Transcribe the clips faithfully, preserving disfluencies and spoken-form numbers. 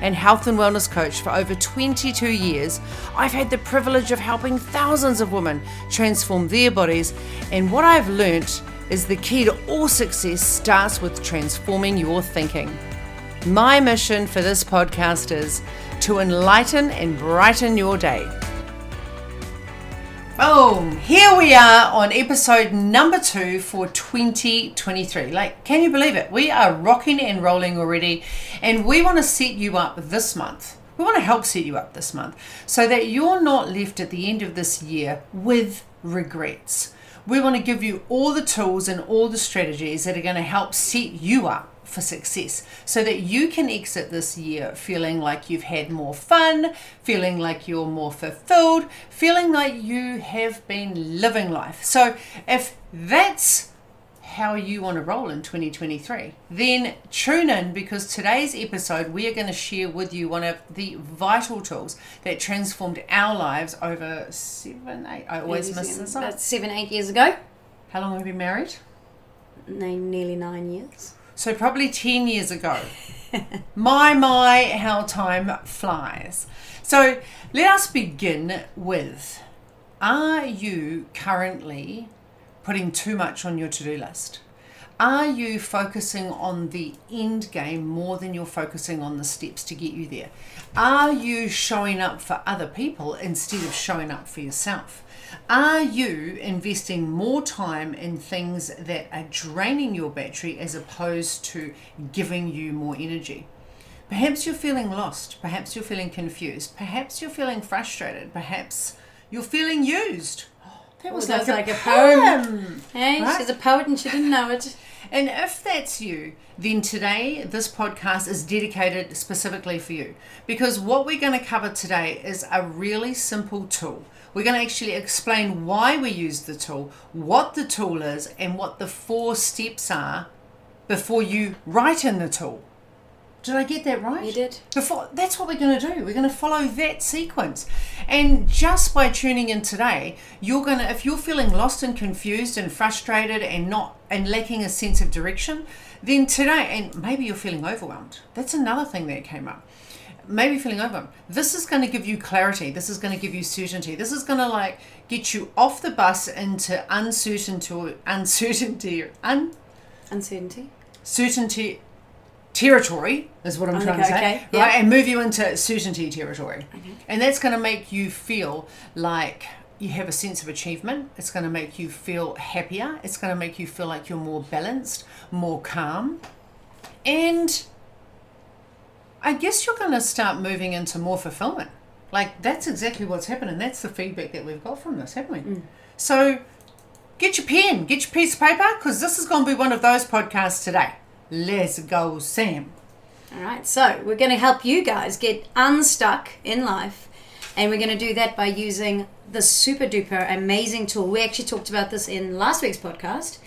and health and wellness coach for over twenty-two years, I've had the privilege of helping thousands of women transform their bodies, and what I've learnt is the key to all success starts with transforming your thinking. My mission for this podcast is to enlighten and brighten your day. Oh, here we are on episode number two for twenty twenty-three. Like, can you believe it? We are rocking and rolling already, and we want to set you up this month. We want to help set you up this month so that you're not left at the end of this year with regrets. We want to give you all the tools and all the strategies that are going to help set you up for success so that you can exit this year feeling like you've had more fun, feeling like you're more fulfilled, feeling like you have been living life. So if that's how you want to roll in twenty twenty-three, then tune in, because today's episode we are going to share with you one of the vital tools that transformed our lives over seven, eight, I always Maybe miss seven, this up. About seven, eight years ago. How long have we been married? Nearly nine years. So probably ten years ago. my, my, how time flies. So let us begin with, are you currently putting too much on your to-do list? Are you focusing on the end game more than you're focusing on the steps to get you there? Are you showing up for other people instead of showing up for yourself? Are you investing more time in things that are draining your battery as opposed to giving you more energy? Perhaps you're feeling lost. Perhaps you're feeling confused. Perhaps you're feeling frustrated. Perhaps you're feeling used. Oh, that was like, like a, a poem. poem. Hey, right? She's a poet and she didn't know it. And if that's you, then today this podcast is dedicated specifically for you, because what we're going to cover today is a really simple tool. We're going to actually explain why we use the tool, what the tool is, and what the four steps are before you write in the tool. Did I get that right? You did. Before, that's what we're going to do. We're going to follow that sequence. And just by tuning in today, you're going to, if you're feeling lost and confused and frustrated and not and lacking a sense of direction, then today, and maybe you're feeling overwhelmed. That's another thing that came up. Maybe feeling overwhelmed. This is going to give you clarity. This is going to give you certainty. This is going to like get you off the bus into uncertainty, uncertainty, un, uncertainty, certainty. Territory is what I'm okay, trying to say, okay, right? Yeah. And move you into certainty territory. Okay. And that's going to make you feel like you have a sense of achievement. It's going to make you feel happier. It's going to make you feel like you're more balanced, more calm. And I guess you're going to start moving into more fulfillment. Like, that's exactly what's happened. And that's the feedback that we've got from this, haven't we? Mm. So get your pen, get your piece of paper, because this is going to be one of those podcasts today. Let's go, Sam. All right, so we're going to help you guys get unstuck in life, and we're going to do that by using the super duper amazing tool. We actually talked about this in last week's podcast,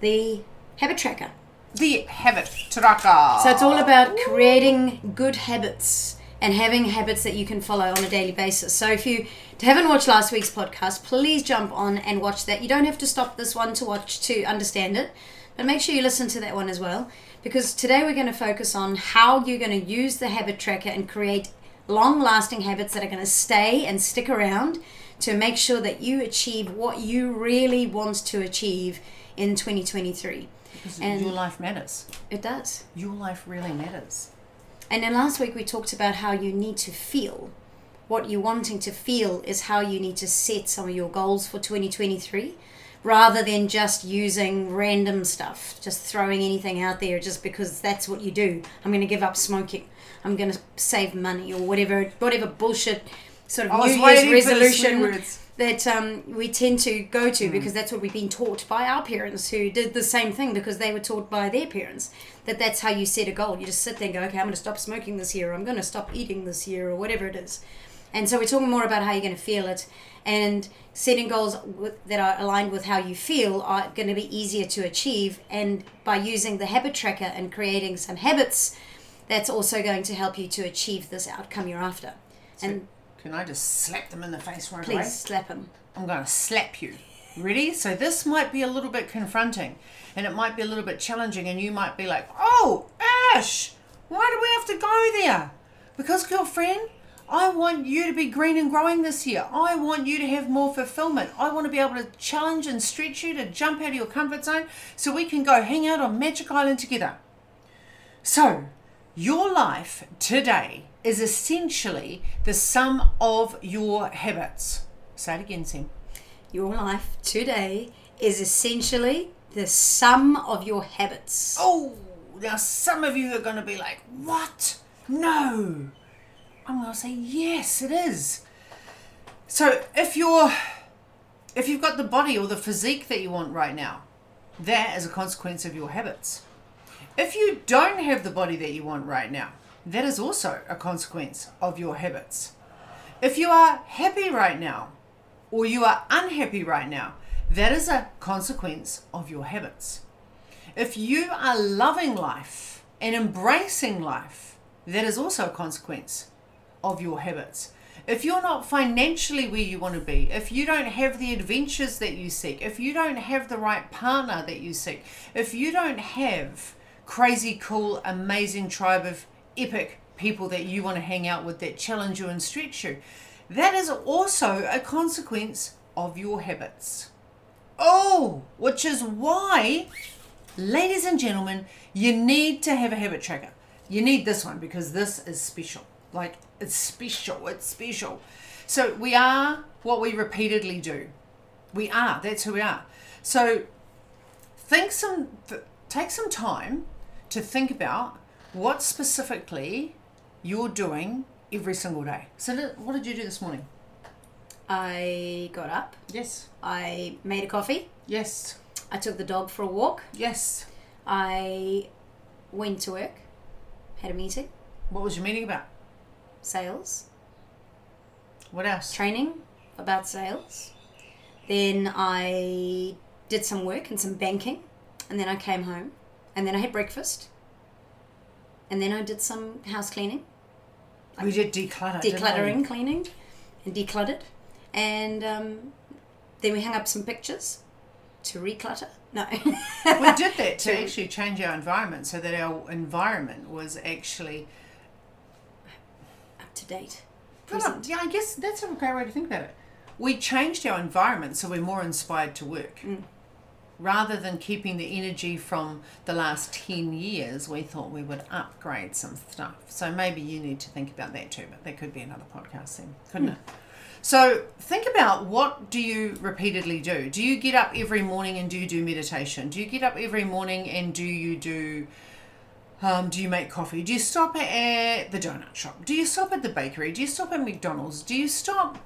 the Habit Tracker. The Habit Tracker. So it's all about creating good habits and having habits that you can follow on a daily basis. So if you haven't watched last week's podcast, please jump on and watch that. You don't have to stop this one to watch to understand it. But make sure you listen to that one as well, because today we're going to focus on how you're going to use the Habit Tracker and create long-lasting habits that are going to stay and stick around to make sure that you achieve what you really want to achieve in twenty twenty-three. Because and your life matters. It does. Your life really matters. And then last week we talked about how you need to feel. What you're wanting to feel is how you need to set some of your goals for twenty twenty-three. Rather than just using random stuff, just throwing anything out there just because that's what you do. I'm going to give up smoking. I'm going to save money, or whatever whatever bullshit sort of New Year's resolution that um, we tend to go to, mm. because that's what we've been taught by our parents, who did the same thing because they were taught by their parents that that's how you set a goal. You just sit there and go, okay, I'm going to stop smoking this year, or I'm going to stop eating this year, or whatever it is. And so we're talking more about how you're going to feel it And setting goals with, that are aligned with how you feel are going to be easier to achieve. And by using the habit tracker and creating some habits, that's also going to help you to achieve this outcome you're after. So and can I just slap them in the face right please away? Please slap them. I'm going to slap you. Ready? So this might be a little bit confronting, and it might be a little bit challenging, and you might be like, oh, Ursh, why do we have to go there? Because, girlfriend, I want you to be green and growing this year. I want you to have more fulfillment. I want to be able to challenge and stretch you to jump out of your comfort zone so we can go hang out on Magic Island together. So your life today is essentially the sum of your habits. Say it again, Sam. Your life today is essentially the sum of your habits. Oh, now some of you are going to be like, what? No. I'm going to say, yes, it is. So if you're, if you've got the body or the physique that you want right now, that is a consequence of your habits. If you don't have the body that you want right now, that is also a consequence of your habits. If you are happy right now, or you are unhappy right now, that is a consequence of your habits. If you are loving life and embracing life, that is also a consequence of your habits. If you're not financially where you want to be, if you don't have the adventures that you seek, if you don't have the right partner that you seek, if you don't have crazy, cool, amazing tribe of epic people that you want to hang out with that challenge you and stretch you, that is also a consequence of your habits. Oh, which is why, ladies and gentlemen, you need to have a habit tracker. You need this one because this is special. Like, it's special, it's special. So we are what we repeatedly do. We are, that's who we are. So think some, th- take some time to think about what specifically you're doing every single day. So what did you do this morning? I got up. Yes. I made a coffee. Yes. I took the dog for a walk. Yes. I went to work, had a meeting. What was your meeting about? Sales. What else? Training about sales. Then I did some work and some banking, and then I came home, and then I had breakfast, and then I did some house cleaning. We I did declutter. Decluttering, cleaning, and decluttered, and um, then we hung up some pictures to reclutter. No, we did that to actually change our environment so that our environment was actually to date. Yeah, I guess that's a great way to think about it. We changed our environment so we're more inspired to work. Mm. Rather than keeping the energy from the last ten years, we thought we would upgrade some stuff. So maybe you need to think about that too, but that could be another podcast then, couldn't mm. it? So think about, what do you repeatedly do? Do you get up every morning and do you do meditation? Do you get up every morning and do you do... Um, do you make coffee? Do you stop at the donut shop? Do you stop at the bakery? Do you stop at McDonald's? Do you stop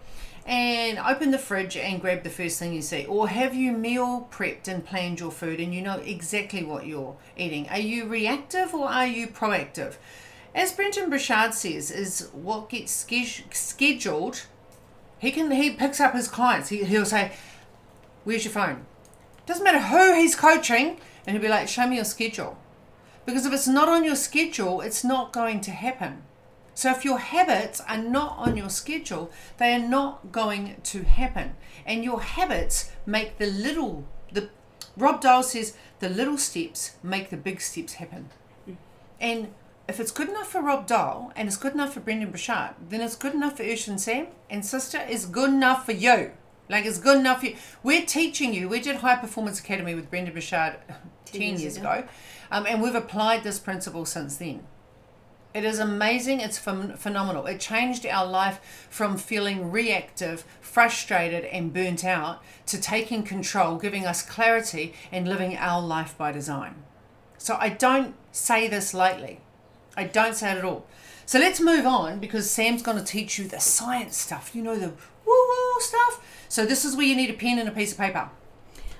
and open the fridge and grab the first thing you see? Or have you meal prepped and planned your food and you know exactly what you're eating? Are you reactive or are you proactive? As Brendon Burchard says, is what gets scheduled. He can he picks up his clients. He, he'll say, where's your phone? Doesn't matter who he's coaching. And he'll be like, show me your schedule. Because if it's not on your schedule, it's not going to happen. So if your habits are not on your schedule, they are not going to happen. And your habits make the little, the Rob Dahl says, the little steps make the big steps happen. Mm. And if it's good enough for Rob Dahl and it's good enough for Brendon Burchard, then it's good enough for Ursh and Sam. And sister, it's good enough for you. Like, it's good enough for you. We're teaching you. We did High Performance Academy with Brendon Burchard ten years ago. Um, and we've applied this principle since then. It is amazing. It's ph- phenomenal. It changed our life from feeling reactive, frustrated, and burnt out to taking control, giving us clarity, and living our life by design. So I don't say this lightly. I don't say it at all. So let's move on, because Sam's going to teach you the science stuff. You know, the woo-woo stuff. So this is where you need a pen and a piece of paper.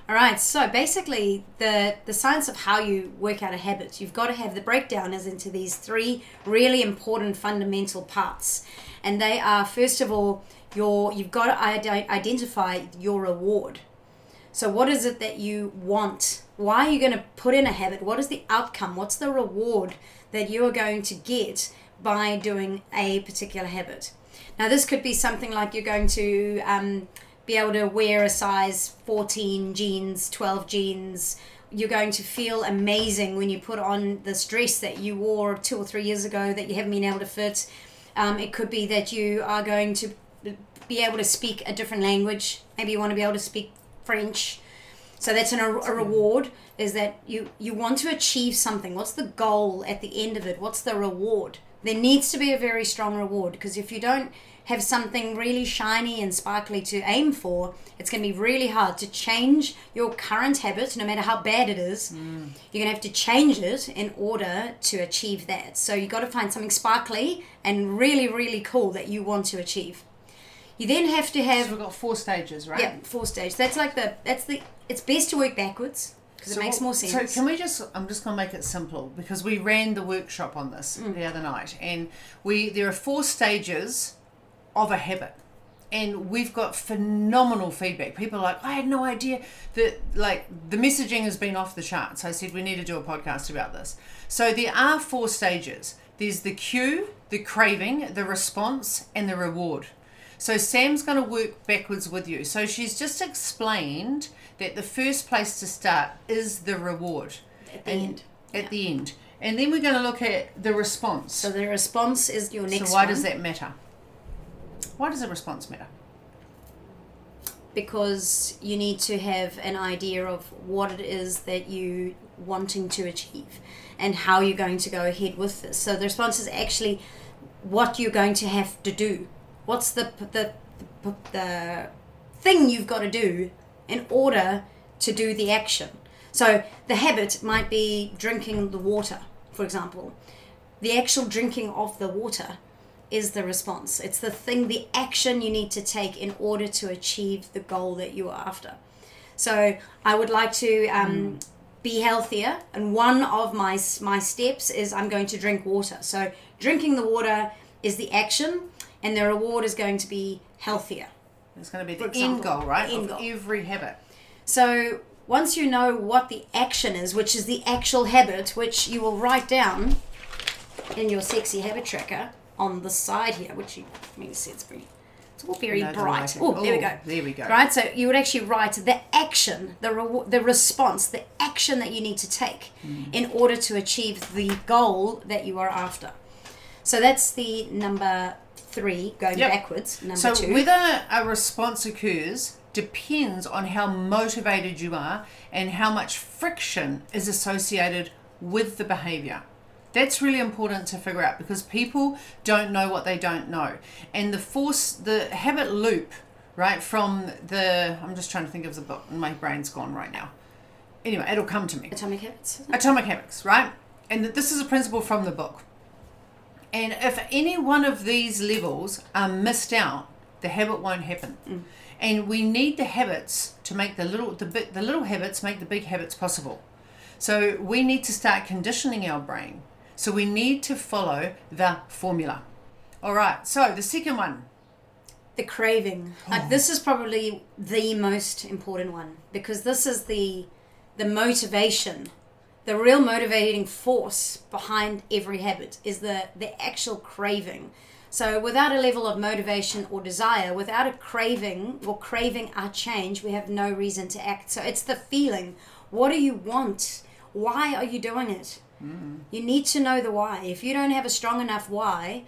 All right, so basically the, the science of how you work out a habit, you've got to have the breakdown is into these three really important fundamental parts. And they are, first of all, Your, you've got to identify your reward. So what is it that you want? Why are you going to put in a habit? What is the outcome? What's the reward that you are going to get by doing a particular habit? Now, this could be something like you're going to um, be able to wear a size fourteen jeans, twelve jeans. You're going to feel amazing when you put on this dress that you wore two or three years ago that you haven't been able to fit. Um, it could be that you are going to be able to speak a different language. Maybe you want to be able to speak French. So that's an, a, a reward, is that you, you want to achieve something. What's the goal at the end of it? What's the reward? There needs to be a very strong reward, because if you don't have something really shiny and sparkly to aim for, it's going to be really hard to change your current habit, no matter how bad it is. Mm. You're going to have to change it in order to achieve that. So you've got to find something sparkly and really, really cool that you want to achieve. You then have to have... So we've got four stages, right? Yeah, four stages. That's like the... That's the. It's best to work backwards, because so it makes what, more sense. So can we just... I'm just going to make it simple, because we ran the workshop on this mm. the other night. And we there are four stages of a habit. And we've got phenomenal feedback. People are like, I had no idea that... Like, the messaging has been off the charts. I said, we need to do a podcast about this. So there are four stages. There's the cue, the craving, the response, and the reward. So Sam's going to work backwards with you. So she's just explained that the first place to start is the reward. At the and, end. At yeah. the end. And then we're going to look at the response. So the response is your next one. So why one. does that matter? Why does the response matter? Because you need to have an idea of what it is that you're wanting to achieve and how you're going to go ahead with this. So the response is actually what you're going to have to do. What's the, the the the thing you've got to do in order to do the action? So the habit might be drinking the water, for example. The actual drinking of the water is the response. It's the thing, the action you need to take in order to achieve the goal that you are after. So I would like to um, mm. be healthier, and one of my my steps is I'm going to drink water. So drinking the water is the action. And the reward is going to be healthier. It's going to be the example, end goal, right? End goal. Of every habit. So once you know what the action is, which is the actual habit, which you will write down in your sexy habit tracker on the side here, which you, I mean, it's, it's all very no, bright. Oh, there we go. There we go. Right? So you would actually write the action, the reward, the response, the action that you need to take mm. in order to achieve the goal that you are after. So that's the number... Three, going yep. backwards, number so two. So whether a response occurs depends on how motivated you are and how much friction is associated with the behavior. That's really important to figure out, because people don't know what they don't know. And the force, the habit loop, right, from the, I'm just trying to think of the book, my brain's gone right now. Anyway, it'll come to me. Atomic Habits. Atomic Habits, right? And this is a principle from the book. And if any one of these levels are missed out, the habit won't happen. Mm. And we need the habits to make the little the big, the little habits make the big habits possible. So we need to start conditioning our brain. So we need to follow the formula. All right. So the second one, the craving. Oh. Like, this is probably the most important one, because this is the the motivation. The real motivating force behind every habit is the, the actual craving. So without a level of motivation or desire, without a craving or craving our change, we have no reason to act. So it's the feeling. What do you want? Why are you doing it? Mm-hmm. You need to know the why. If you don't have a strong enough why,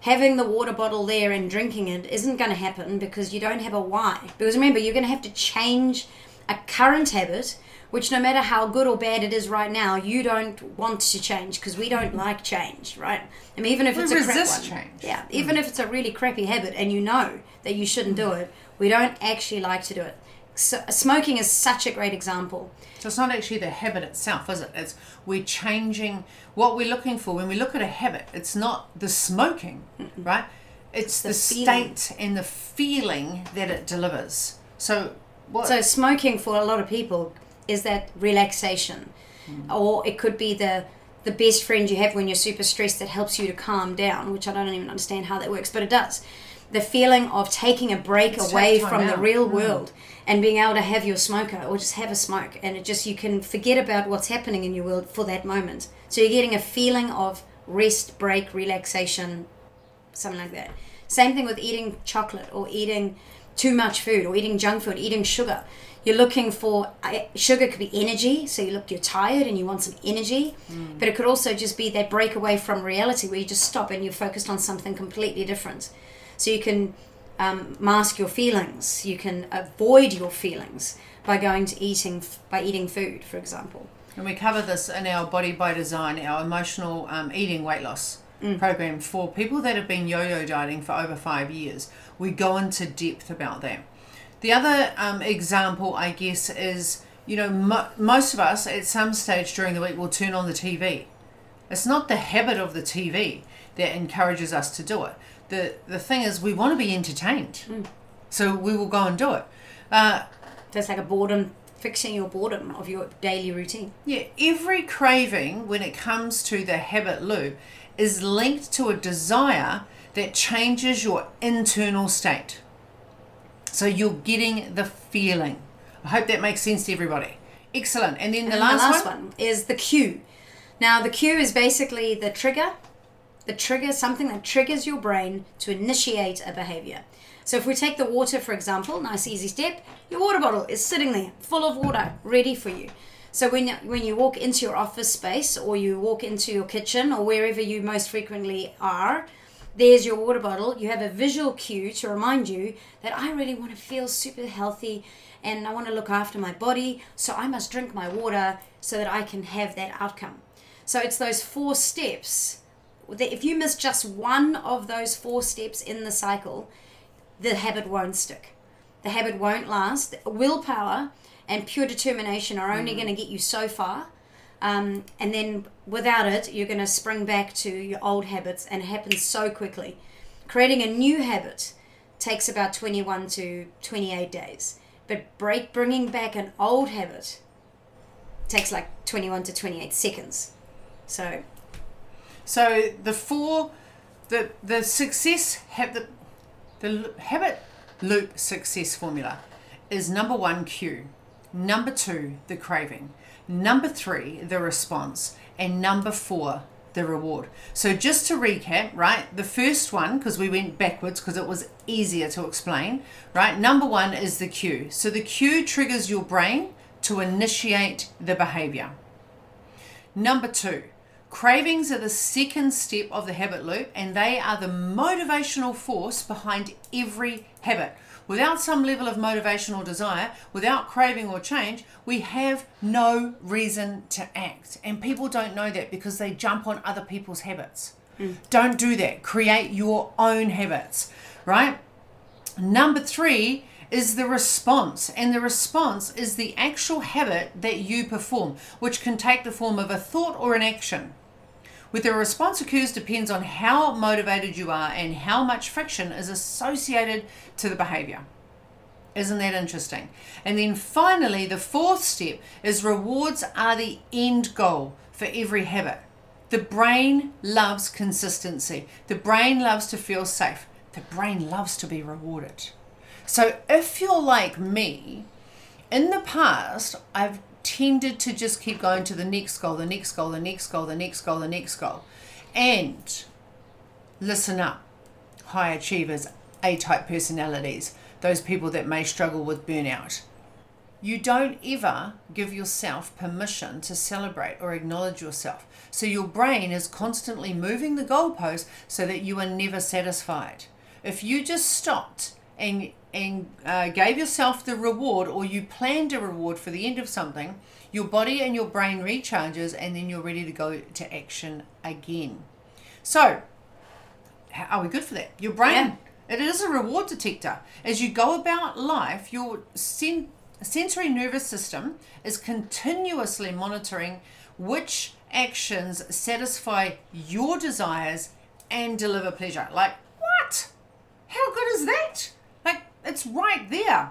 having the water bottle there and drinking it isn't going to happen, because you don't have a why. Because remember, you're going to have to change a current habit, which no matter how good or bad it is right now, you don't want to change, because we don't like change, right? I mean, even if we it's a crap one, change. yeah, even mm. if it's a really crappy habit and you know that you shouldn't do it, we don't actually like to do it. So smoking is such a great example. So it's not actually the habit itself, is it? It's we're changing what we're looking for. When we look at a habit, it's not the smoking, Mm-mm. right? It's, it's the, the state and the feeling that it delivers. So what? So smoking for a lot of people is that relaxation, mm. or it could be the the best friend you have when you're super stressed that helps you to calm down, which I don't even understand how that works, but it does. the feeling of taking a break it's away from out. the real world mm. and being able to have your smoker or just have a smoke, and it just, you can forget about what's happening in your world for that moment. So you're getting a feeling of rest, break, relaxation, something like that. Same thing with eating chocolate or eating too much food or eating junk food, eating sugar. You're looking for, sugar could be energy, so you look, you're tired and you want some energy, mm. but it could also just be that break away from reality where you just stop and you're focused on something completely different. So you can um, mask your feelings, you can avoid your feelings by going to eating, by eating food, for example. And we cover this in our Body by Design, our emotional um, eating weight loss mm. program for people that have been yo-yo dieting for over five years. We go into depth about that. The other um, example, I guess, is, you know, mo- most of us at some stage during the week will turn on the T V. It's not the habit of the T V that encourages us to do it. The the thing is, we want to be entertained. Mm. So we will go and do it. Uh, That's like a boredom, fixing your boredom of your daily routine. Yeah, every craving when it comes to the habit loop is linked to a desire that changes your internal state. So you're getting the feeling. I hope that makes sense to everybody. Excellent. And then and the, then last, the last one? one is the cue. Now, the cue is basically the trigger. The trigger, something that triggers your brain to initiate a behavior. So if we take the water, for example, nice easy step, your water bottle is sitting there full of water, ready for you. So when, when you walk into your office space or you walk into your kitchen or wherever you most frequently are, there's your water bottle. You have a visual cue to remind you that I really want to feel super healthy and I want to look after my body, so I must drink my water so that I can have that outcome. So it's those four steps. If you miss just one of those four steps in the cycle, the habit won't stick. The habit won't last. Willpower and pure determination are only mm. going to get you so far. Um, and then without it, you're going to spring back to your old habits, and it happens so quickly. Creating a new habit takes about twenty-one to twenty-eight days. But break, bringing back an old habit takes like twenty-one to twenty-eight seconds. So... So the four, the the success, ha- the, the habit loop success formula is number one, cue, number two, the craving, number three, the response, and number four, the reward. So just to recap, right, the first one, because we went backwards because it was easier to explain, right, number one is the cue. So the cue triggers your brain to initiate the behavior. Number two, cravings are the second step of the habit loop, and they are the motivational force behind every habit. Without some level of motivational desire, without craving or change, we have no reason to act. And people don't know that because they jump on other people's habits. Mm. Don't do that. Create your own habits, right? Number three is the response, and the response is the actual habit that you perform, which can take the form of a thought or an action. Whether a response occurs depends on how motivated you are and how much friction is associated to the behavior. Isn't that interesting? And then finally, the fourth step is rewards are the end goal for every habit. The brain loves consistency. The brain loves to feel safe. The brain loves to be rewarded. So if you're like me, in the past, I've tended to just keep going to the next goal, the next goal, the next goal, the next goal, the next goal. And listen up, high achievers, A-type personalities, those people that may struggle with burnout. You don't ever give yourself permission to celebrate or acknowledge yourself. So your brain is constantly moving the goalposts so that you are never satisfied. If you just stopped and and uh, gave yourself the reward, or you planned a reward for the end of something, your body and your brain recharges, and then you're ready to go to action again. So, are we good for that? Your brain, yeah. It is a reward detector. As you go about life, your sen- sensory nervous system is continuously monitoring which actions satisfy your desires and deliver pleasure. Like, what? How good is that? It's right there.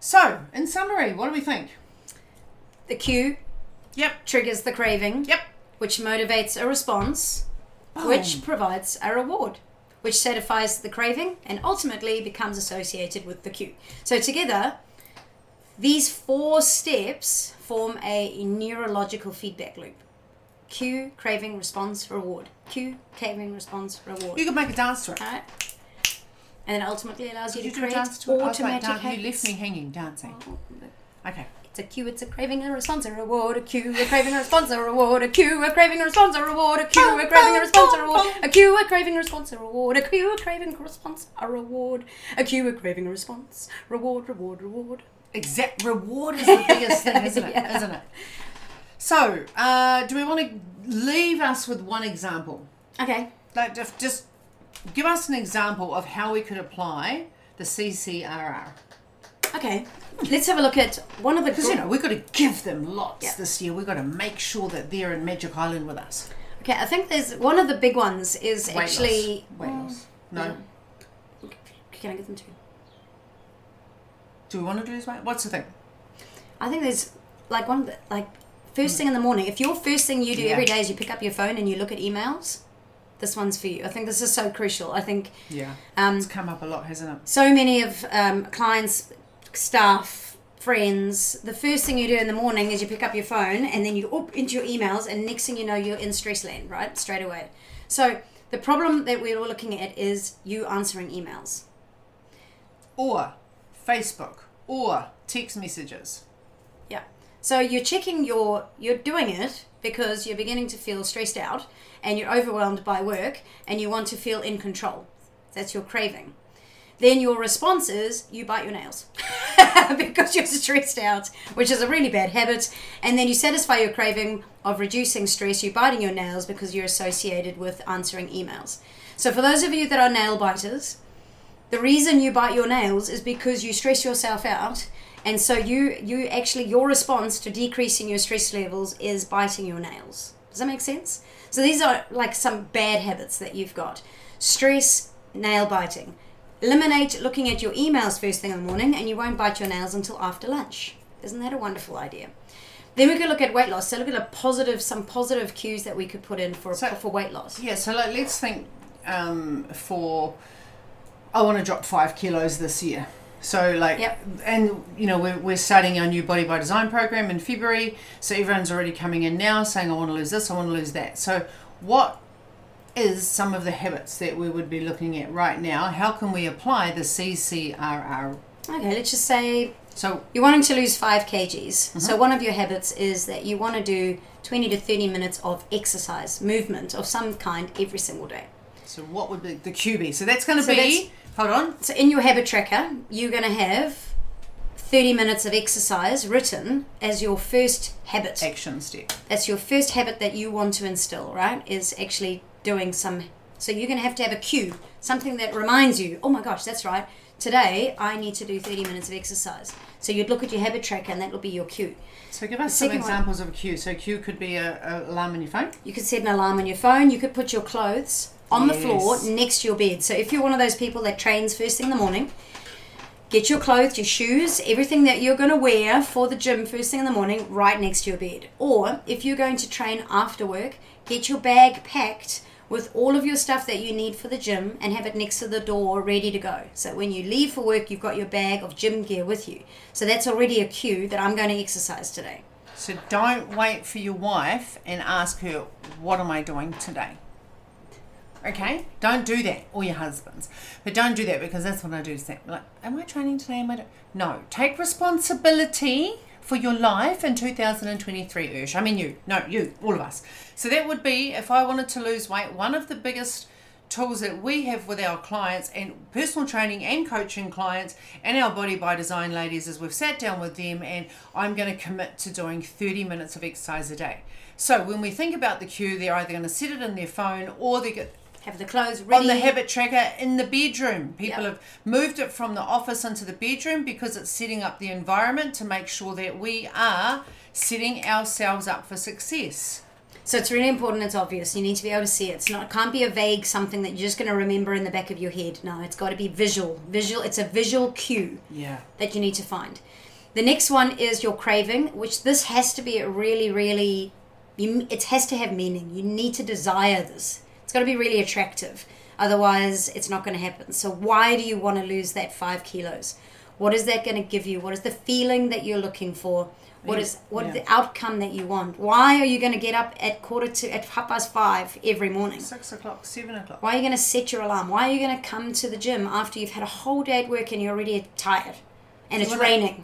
So, in summary, what do we think? The cue, yep, triggers the craving, yep, which motivates a response, Boom. Which provides a reward, which satisfies the craving and ultimately becomes associated with the cue. So together, these four steps form a neurological feedback loop. Cue, craving, response, reward. Cue, craving, response, reward. You could make a dance to it. All right. And then ultimately allows you, you to create to automatic like, habits. You left me hanging, dancing. Okay. It's a cue, it's a craving, a response, a reward, a cue, a craving, a response, a reward, a cue, a craving, a response, a reward, a cue, a craving, a response, a reward, a cue, a craving, a response, a reward, a cue, a craving, a response, a reward, a cue, a craving, a response, reward, reward, reward. Exact reward is the biggest thing, isn't it? Yeah. Isn't it? So, uh, do we want to leave us with one example? Okay. Like just, just give us an example of how we could apply the C C R R. Okay. Let's have a look at one of the... Because, gr- you know, we've got to give them lots yeah. this year. We've got to make sure that they're in Magic Island with us. Okay. I think there's... One of the big ones is Weight actually... Loss. Weight um, loss. No. Yeah. Can I get them too? Do we want to lose weight? What's the thing? I think there's, like, one of the... Like, first thing in the morning, if your first thing you do yeah. every day is you pick up your phone and you look at emails, this one's for you. I think this is so crucial. I think yeah, um, it's come up a lot, hasn't it? So many of um, clients, staff, friends, the first thing you do in the morning is you pick up your phone and then you oop into your emails, and next thing you know, you're in stress land, right? Straight away. So the problem that we're all looking at is you answering emails. Or Facebook, or text messages. Yeah. So you're checking your, you're doing it because you're beginning to feel stressed out and you're overwhelmed by work and you want to feel in control. That's your craving. Then your response is you bite your nails because you're stressed out, which is a really bad habit. And then you satisfy your craving of reducing stress, you biting your nails because you're associated with answering emails. So for those of you that are nail biters, the reason you bite your nails is because you stress yourself out. And so you, you actually, your response to decreasing your stress levels is biting your nails. Does that make sense? So these are like some bad habits that you've got. Stress, nail biting. Eliminate looking at your emails first thing in the morning and you won't bite your nails until after lunch. Isn't that a wonderful idea? Then we could look at weight loss. So look at a positive, some positive cues that we could put in for so, for weight loss. Yeah, so like, let's think um, for, I want to drop five kilos this year. So like, yep. and you know, we're, we're starting our new Body by Design program in February. So everyone's already coming in now saying, I want to lose this, I want to lose that. So what is some of the habits that we would be looking at right now? How can we apply the C C R R? Okay, let's just say, so you're wanting to lose five kgs. Mm-hmm. So one of your habits is that you want to do twenty to thirty minutes of exercise, movement of some kind every single day. So what would be the cue be? So that's going to so be... Hold on. So in your habit tracker, you're going to have thirty minutes of exercise written as your first habit. Action step. That's your first habit that you want to instill, right? Is actually doing some... So you're going to have to have a cue, something that reminds you, oh my gosh, that's right. Today, I need to do thirty minutes of exercise. So you'd look at your habit tracker and that will be your cue. So give us some examples one. of a cue. So a cue could be an alarm on your phone. You could set an alarm on your phone. You could put your clothes... on the yes. floor next to your bed. So if you're one of those people that trains first thing in the morning, get your clothes, your shoes, everything that you're going to wear for the gym first thing in the morning right next to your bed. Or if you're going to train after work, get your bag packed with all of your stuff that you need for the gym and have it next to the door ready to go. So when you leave for work, you've got your bag of gym gear with you. So that's already a cue that I'm going to exercise today. So don't wait for your wife and ask her, what am I doing today? Okay, don't do that, or your husbands. But don't do that, because that's what I do. Is that, like, am I training today? Am I do-? No, take responsibility for your life in two thousand twenty-three, Ursh. I mean you, no, you, all of us. So that would be, if I wanted to lose weight, one of the biggest tools that we have with our clients and personal training and coaching clients and our Body by Design ladies is we've sat down with them and I'm going to commit to doing thirty minutes of exercise a day. So when we think about the cue, they're either going to set it in their phone or they get... Have the clothes ready. On the habit tracker in the bedroom. People yep. have moved it from the office into the bedroom because it's setting up the environment to make sure that we are setting ourselves up for success. So it's really important. It's obvious. You need to be able to see it. It's not, it can't be a vague something that you're just going to remember in the back of your head. No, it's got to be visual. Visual. It's a visual cue yeah. that you need to find. The next one is your craving, which this has to be a really, really, you, it has to have meaning. You need to desire this. It's got to be really attractive. Otherwise, it's not going to happen. So why do you want to lose that five kilos? What is that going to give you? What is the feeling that you're looking for? What is what yeah. is the outcome that you want? Why are you going to get up at quarter to at half past five every morning? Six o'clock, seven o'clock. Why are you going to set your alarm? Why are you going to come to the gym after you've had a whole day at work and you're already tired and it's raining?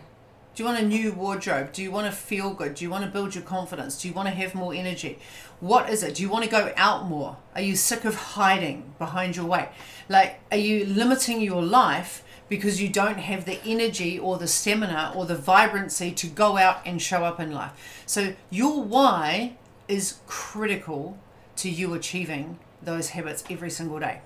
Do you want a new wardrobe? Do you want to feel good? Do you want to build your confidence? Do you want to have more energy? What is it? Do you want to go out more? Are you sick of hiding behind your weight? Like, are you limiting your life because you don't have the energy or the stamina or the vibrancy to go out and show up in life? So your why is critical to you achieving those habits every single day.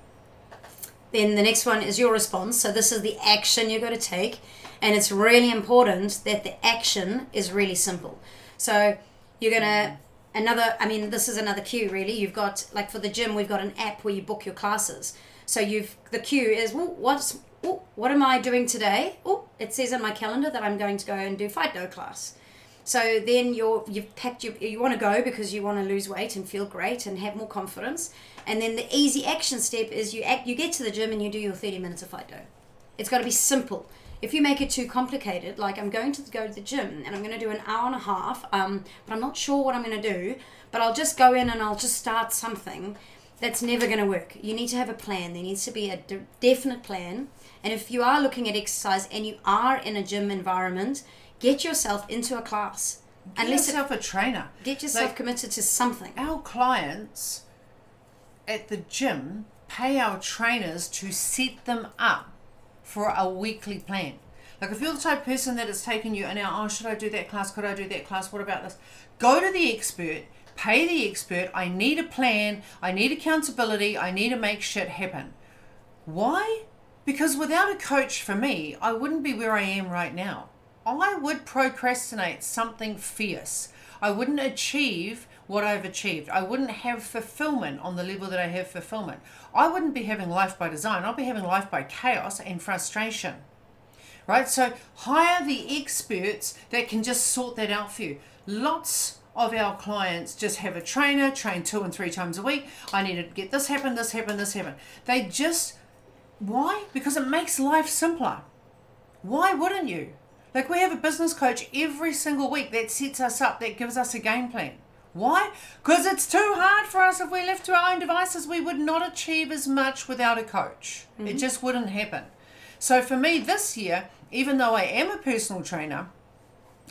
Then the next one is your response. So this is the action you've got to take. And it's really important that the action is really simple. So you're going to, another, I mean, this is another cue really. You've got, like for the gym, we've got an app where you book your classes. So you've, the cue is, well, what's, ooh, what am I doing today? Oh, it says in my calendar that I'm going to go and do Fight No class. So then you're, you've packed your, you want to go because you want to lose weight and feel great and have more confidence. And then the easy action step is you act, you get to the gym and you do your thirty minutes of Fight No. It's got to be simple. If you make it too complicated, like I'm going to go to the gym and I'm going to do an hour and a half, um, but I'm not sure what I'm going to do, but I'll just go in and I'll just start something, that's never going to work. You need to have a plan. There needs to be a de- definite plan. And if you are looking at exercise and you are in a gym environment, get yourself into a class. Get Unless yourself it, a trainer. Get yourself like, committed to something. Our clients at the gym pay our trainers to set them up for a weekly plan. Like if you're the type of person that it's taken you an hour, oh, should I do that class? Could I do that class? What about this? Go to the expert, pay the expert. I need a plan. I need accountability. I need to make shit happen. Why? Because without a coach for me, I wouldn't be where I am right now. I would procrastinate something fierce. I wouldn't achieve what I've achieved. I wouldn't have fulfillment on the level that I have fulfillment. I wouldn't be having life by design. I'll be having life by chaos and frustration, right? So hire the experts that can just sort that out for you. Lots of our clients just have a trainer, train two and three times a week. I need to get this happen, this happen, this happen. They just, why? Because it makes life simpler. Why wouldn't you? Like we have a business coach every single week that sets us up, that gives us a game plan. Why? Because it's too hard for us. If we left to our own devices, we would not achieve as much without a coach. Mm-hmm. It just wouldn't happen. So for me this year, even though I am a personal trainer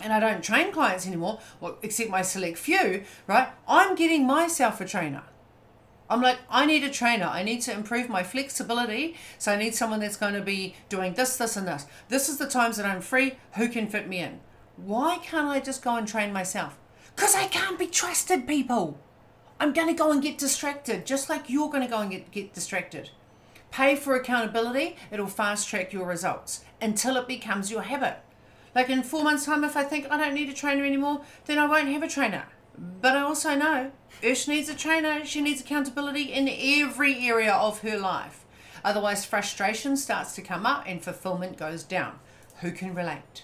and I don't train clients anymore, well, except my select few, right? I'm getting myself a trainer. I'm like, I need a trainer. I need to improve my flexibility. So I need someone that's going to be doing this, this, and this. This is the times that I'm free. Who can fit me in? Why can't I just go and train myself? Because I can't be trusted, people. I'm going to go and get distracted, just like you're going to go and get, get distracted. Pay for accountability. It'll fast track your results until it becomes your habit. Like in four months' time, if I think I don't need a trainer anymore, then I won't have a trainer. But I also know Ursh needs a trainer. She needs accountability in every area of her life. Otherwise, frustration starts to come up and fulfillment goes down. Who can relate?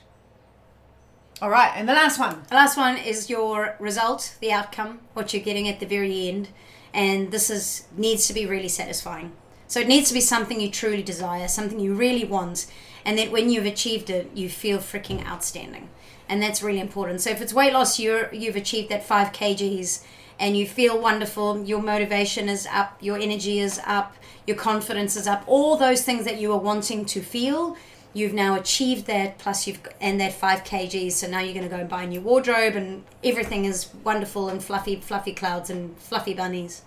All right, and the last one. The last one is your result, the outcome, what you're getting at the very end. And this is needs to be really satisfying. So it needs to be something you truly desire, something you really want, and that when you've achieved it, you feel freaking outstanding. And that's really important. So if it's weight loss, you're, you've achieved that five kilograms and you feel wonderful, your motivation is up, your energy is up, your confidence is up, all those things that you were wanting to feel, you've now achieved that, plus you've and that five kilograms, so now you're going to go and buy a new wardrobe and everything is wonderful and fluffy, fluffy clouds and fluffy bunnies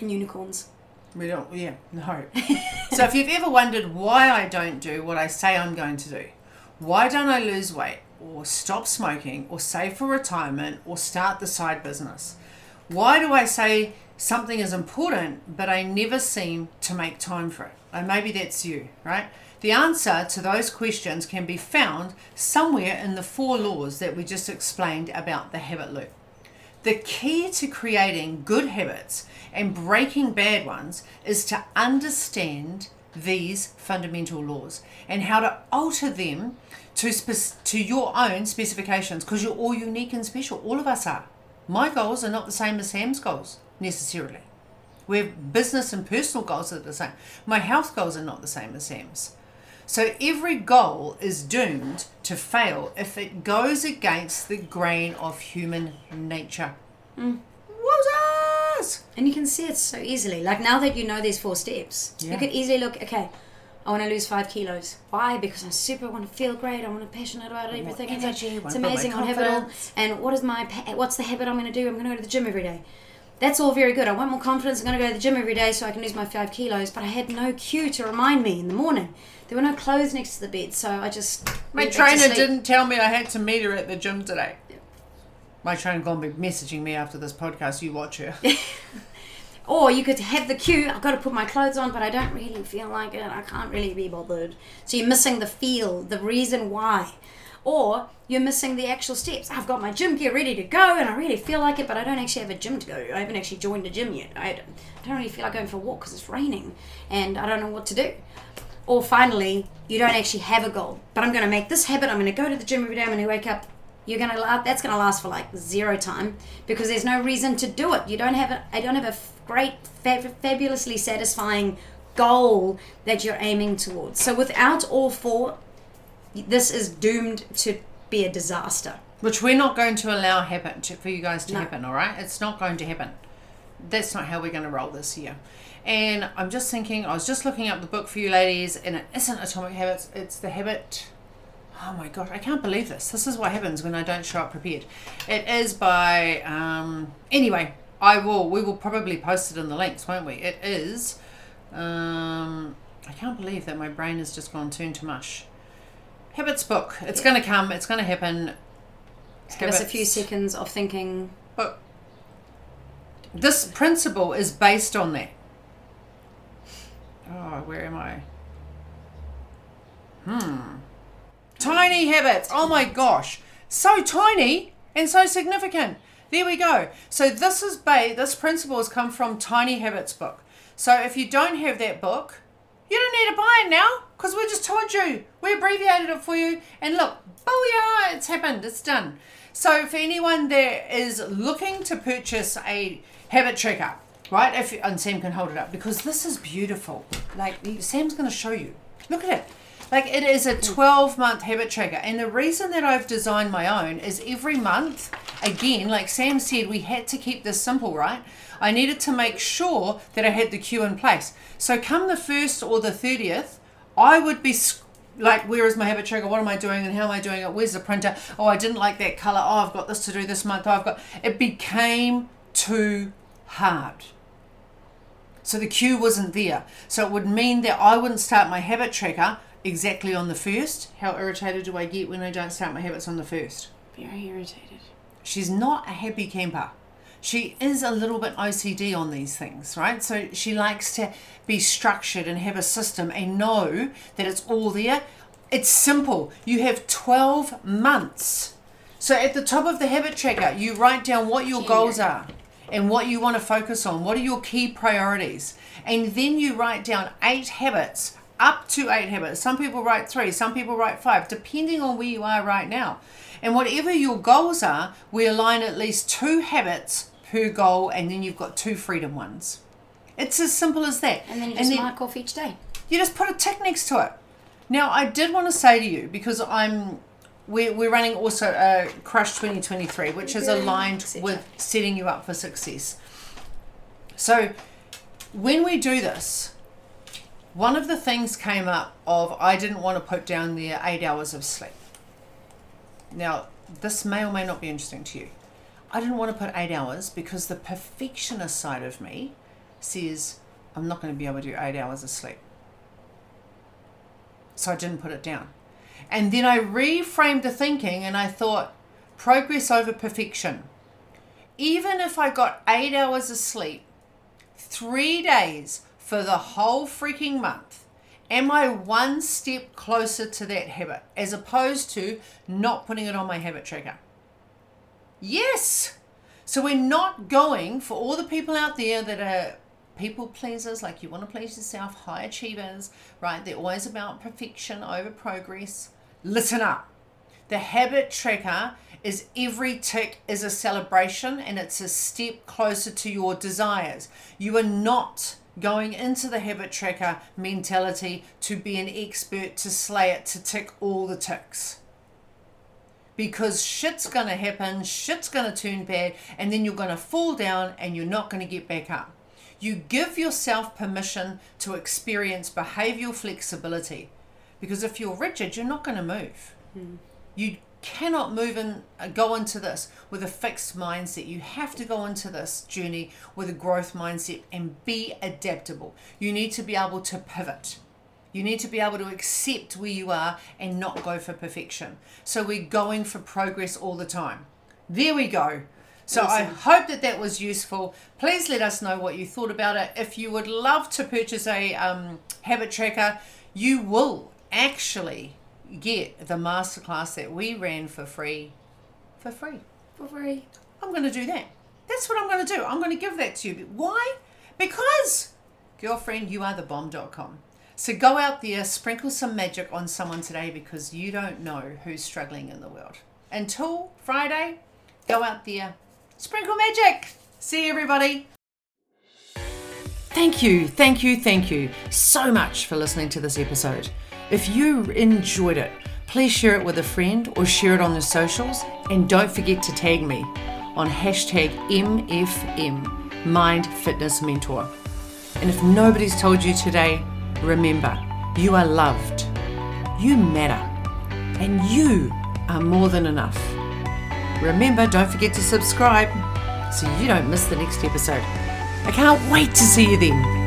and unicorns. We don't, yeah, no. So if you've ever wondered why I don't do what I say I'm going to do, why don't I lose weight or stop smoking or save for retirement or start the side business? Why do I say something is important, but I never seem to make time for it? And maybe that's you, right? The answer to those questions can be found somewhere in the four laws that we just explained about the habit loop. The key to creating good habits and breaking bad ones is to understand these fundamental laws and how to alter them to spe- to your own specifications, because you're all unique and special. All of us are. My goals are not the same as Sam's goals necessarily. where business and personal goals are the same. My health goals are not the same as Sam's. So every goal is doomed to fail if it goes against the grain of human nature. Mm. Wowzers! And you can see it so easily. Like now that you know these four steps, yeah. you could easily look, okay, I want to lose five kilos. Why? Because I super want to feel great. I want to be passionate about everything. It's, like, it's amazing. I have it all. And what is my? What's the habit I'm going to do? I'm going to go to the gym every day. That's all very good. I want more confidence. I'm going to go to the gym every day so I can lose my five kilos. But I had no cue to remind me in the morning. There were no clothes next to the bed, so I just. My trainer didn't tell me I had to meet her at the gym today. Yeah. My trainer gonna be messaging me after this podcast. You watch her. Or you could have the cue, I've got to put my clothes on, but I don't really feel like it. I can't really be bothered. So you're missing the feel, the reason why. Or you're missing the actual steps. I've got my gym gear ready to go, and I really feel like it, but I don't actually have a gym to go to. I haven't actually joined a gym yet. I don't, I don't really feel like going for a walk because it's raining, and I don't know what to do. Or finally, you don't actually have a goal. But I'm going to make this habit. I'm going to go to the gym every day. I'm going to wake up. You're going to last, that's going to last for like zero time because there's no reason to do it. You don't have a, I don't have a f- great, fab- fabulously satisfying goal that you're aiming towards. So without all four, this is doomed to be a disaster. Which we're not going to allow happen to, for you guys to no. happen, all right? It's not going to happen. That's not how we're going to roll this year. And I'm just thinking, I was just looking up the book for you ladies, and it isn't Atomic Habits, it's the habit... Oh my God, I can't believe this. This is what happens when I don't show up prepared. It is by, um, anyway, I will, we will probably post it in the links, won't we? It is, um, I can't believe that my brain has just gone turned to mush. Habits book. It's yeah. going to come. It's going to happen. It's Give us a few seconds of thinking. But this principle is based on that. Oh, where am I? Hmm. Tiny habits. Oh my gosh. So tiny and so significant. There we go. So this is ba- this principle has come from Tiny Habits book. So if you don't have that book, you don't need to buy it now because we just told you. We abbreviated it for you. And look, booyah, it's happened. It's done. So for anyone that is looking to purchase a habit tracker, right? If you, and Sam can hold it up because this is beautiful. Like Sam's going to show you. Look at it. Like it is a twelve month habit tracker. And the reason that I've designed my own is every month, again, like Sam said, we had to keep this simple, right? I needed to make sure that I had the cue in place. So come the first or the thirtieth, I would be like, where is my habit tracker? What am I doing? And how am I doing it? Where's the printer? Oh, I didn't like that color. Oh, I've got this to do this month. Oh, I've got, it became too hard. So the cue wasn't there. So it would mean that I wouldn't start my habit tracker exactly on the first. How irritated do I get when I don't start my habits on the first? Very irritated. She's not a happy camper. She is a little bit O C D on these things, right? So she likes to be structured and have a system and know that it's all there. It's simple. You have twelve months. So at the top of the habit tracker, you write down what your goals are and what you want to focus on. What are your key priorities? And then you write down eight habits up to eight habits. Some people write three, some people write five, depending on where you are right now. And whatever your goals are, we align at least two habits per goal, and then you've got two freedom ones. It's as simple as that. And then you just mark off each day. You just put a tick next to it. Now, I did want to say to you, because I'm we're, we're running also a Crush twenty twenty-three, which is aligned with setting you up for success. So when we do this, one of the things came up of I didn't want to put down there eight hours of sleep. Now, this may or may not be interesting to you. I didn't want to put eight hours because the perfectionist side of me says I'm not going to be able to do eight hours of sleep. So I didn't put it down. And then I reframed the thinking and I thought, progress over perfection. Even if I got eight hours of sleep, three days for the whole freaking month, am I one step closer to that habit as opposed to not putting it on my habit tracker? Yes. So we're not going for all the people out there that are people pleasers, like you want to please yourself, high achievers, right? They're always about perfection over progress. Listen up. The habit tracker is every tick is a celebration, and it's a step closer to your desires. You are not going into the habit tracker mentality to be an expert, to slay it, to tick all the ticks. Because shit's going to happen, shit's going to turn bad, and then you're going to fall down and you're not going to get back up. You give yourself permission to experience behavioral flexibility, because if you're rigid, you're not going to move. Mm. You cannot move and in, go into this with a fixed mindset. You have to go into this journey with a growth mindset and be adaptable. You need to be able to pivot. You need to be able to accept where you are and not go for perfection. So we're going for progress all the time. There we go. So awesome. I hope that that was useful. Please let us know what you thought about it. If you would love to purchase a um, habit tracker, you will actually get the masterclass that we ran for free. For free. For free. I'm going to do that. That's what I'm going to do. I'm going to give that to you. Why? Because, girlfriend, you are the bomb dot com. So go out there, sprinkle some magic on someone today, because you don't know who's struggling in the world. Until Friday, go out there, sprinkle magic. See you, everybody. Thank you, thank you, thank you so much for listening to this episode. If you enjoyed it, please share it with a friend or share it on the socials. And don't forget to tag me on hashtag M F M, Mind Fitness Mentor. And if nobody's told you today, remember, you are loved, you matter, and you are more than enough. Remember, don't forget to subscribe so you don't miss the next episode. I can't wait to see you then.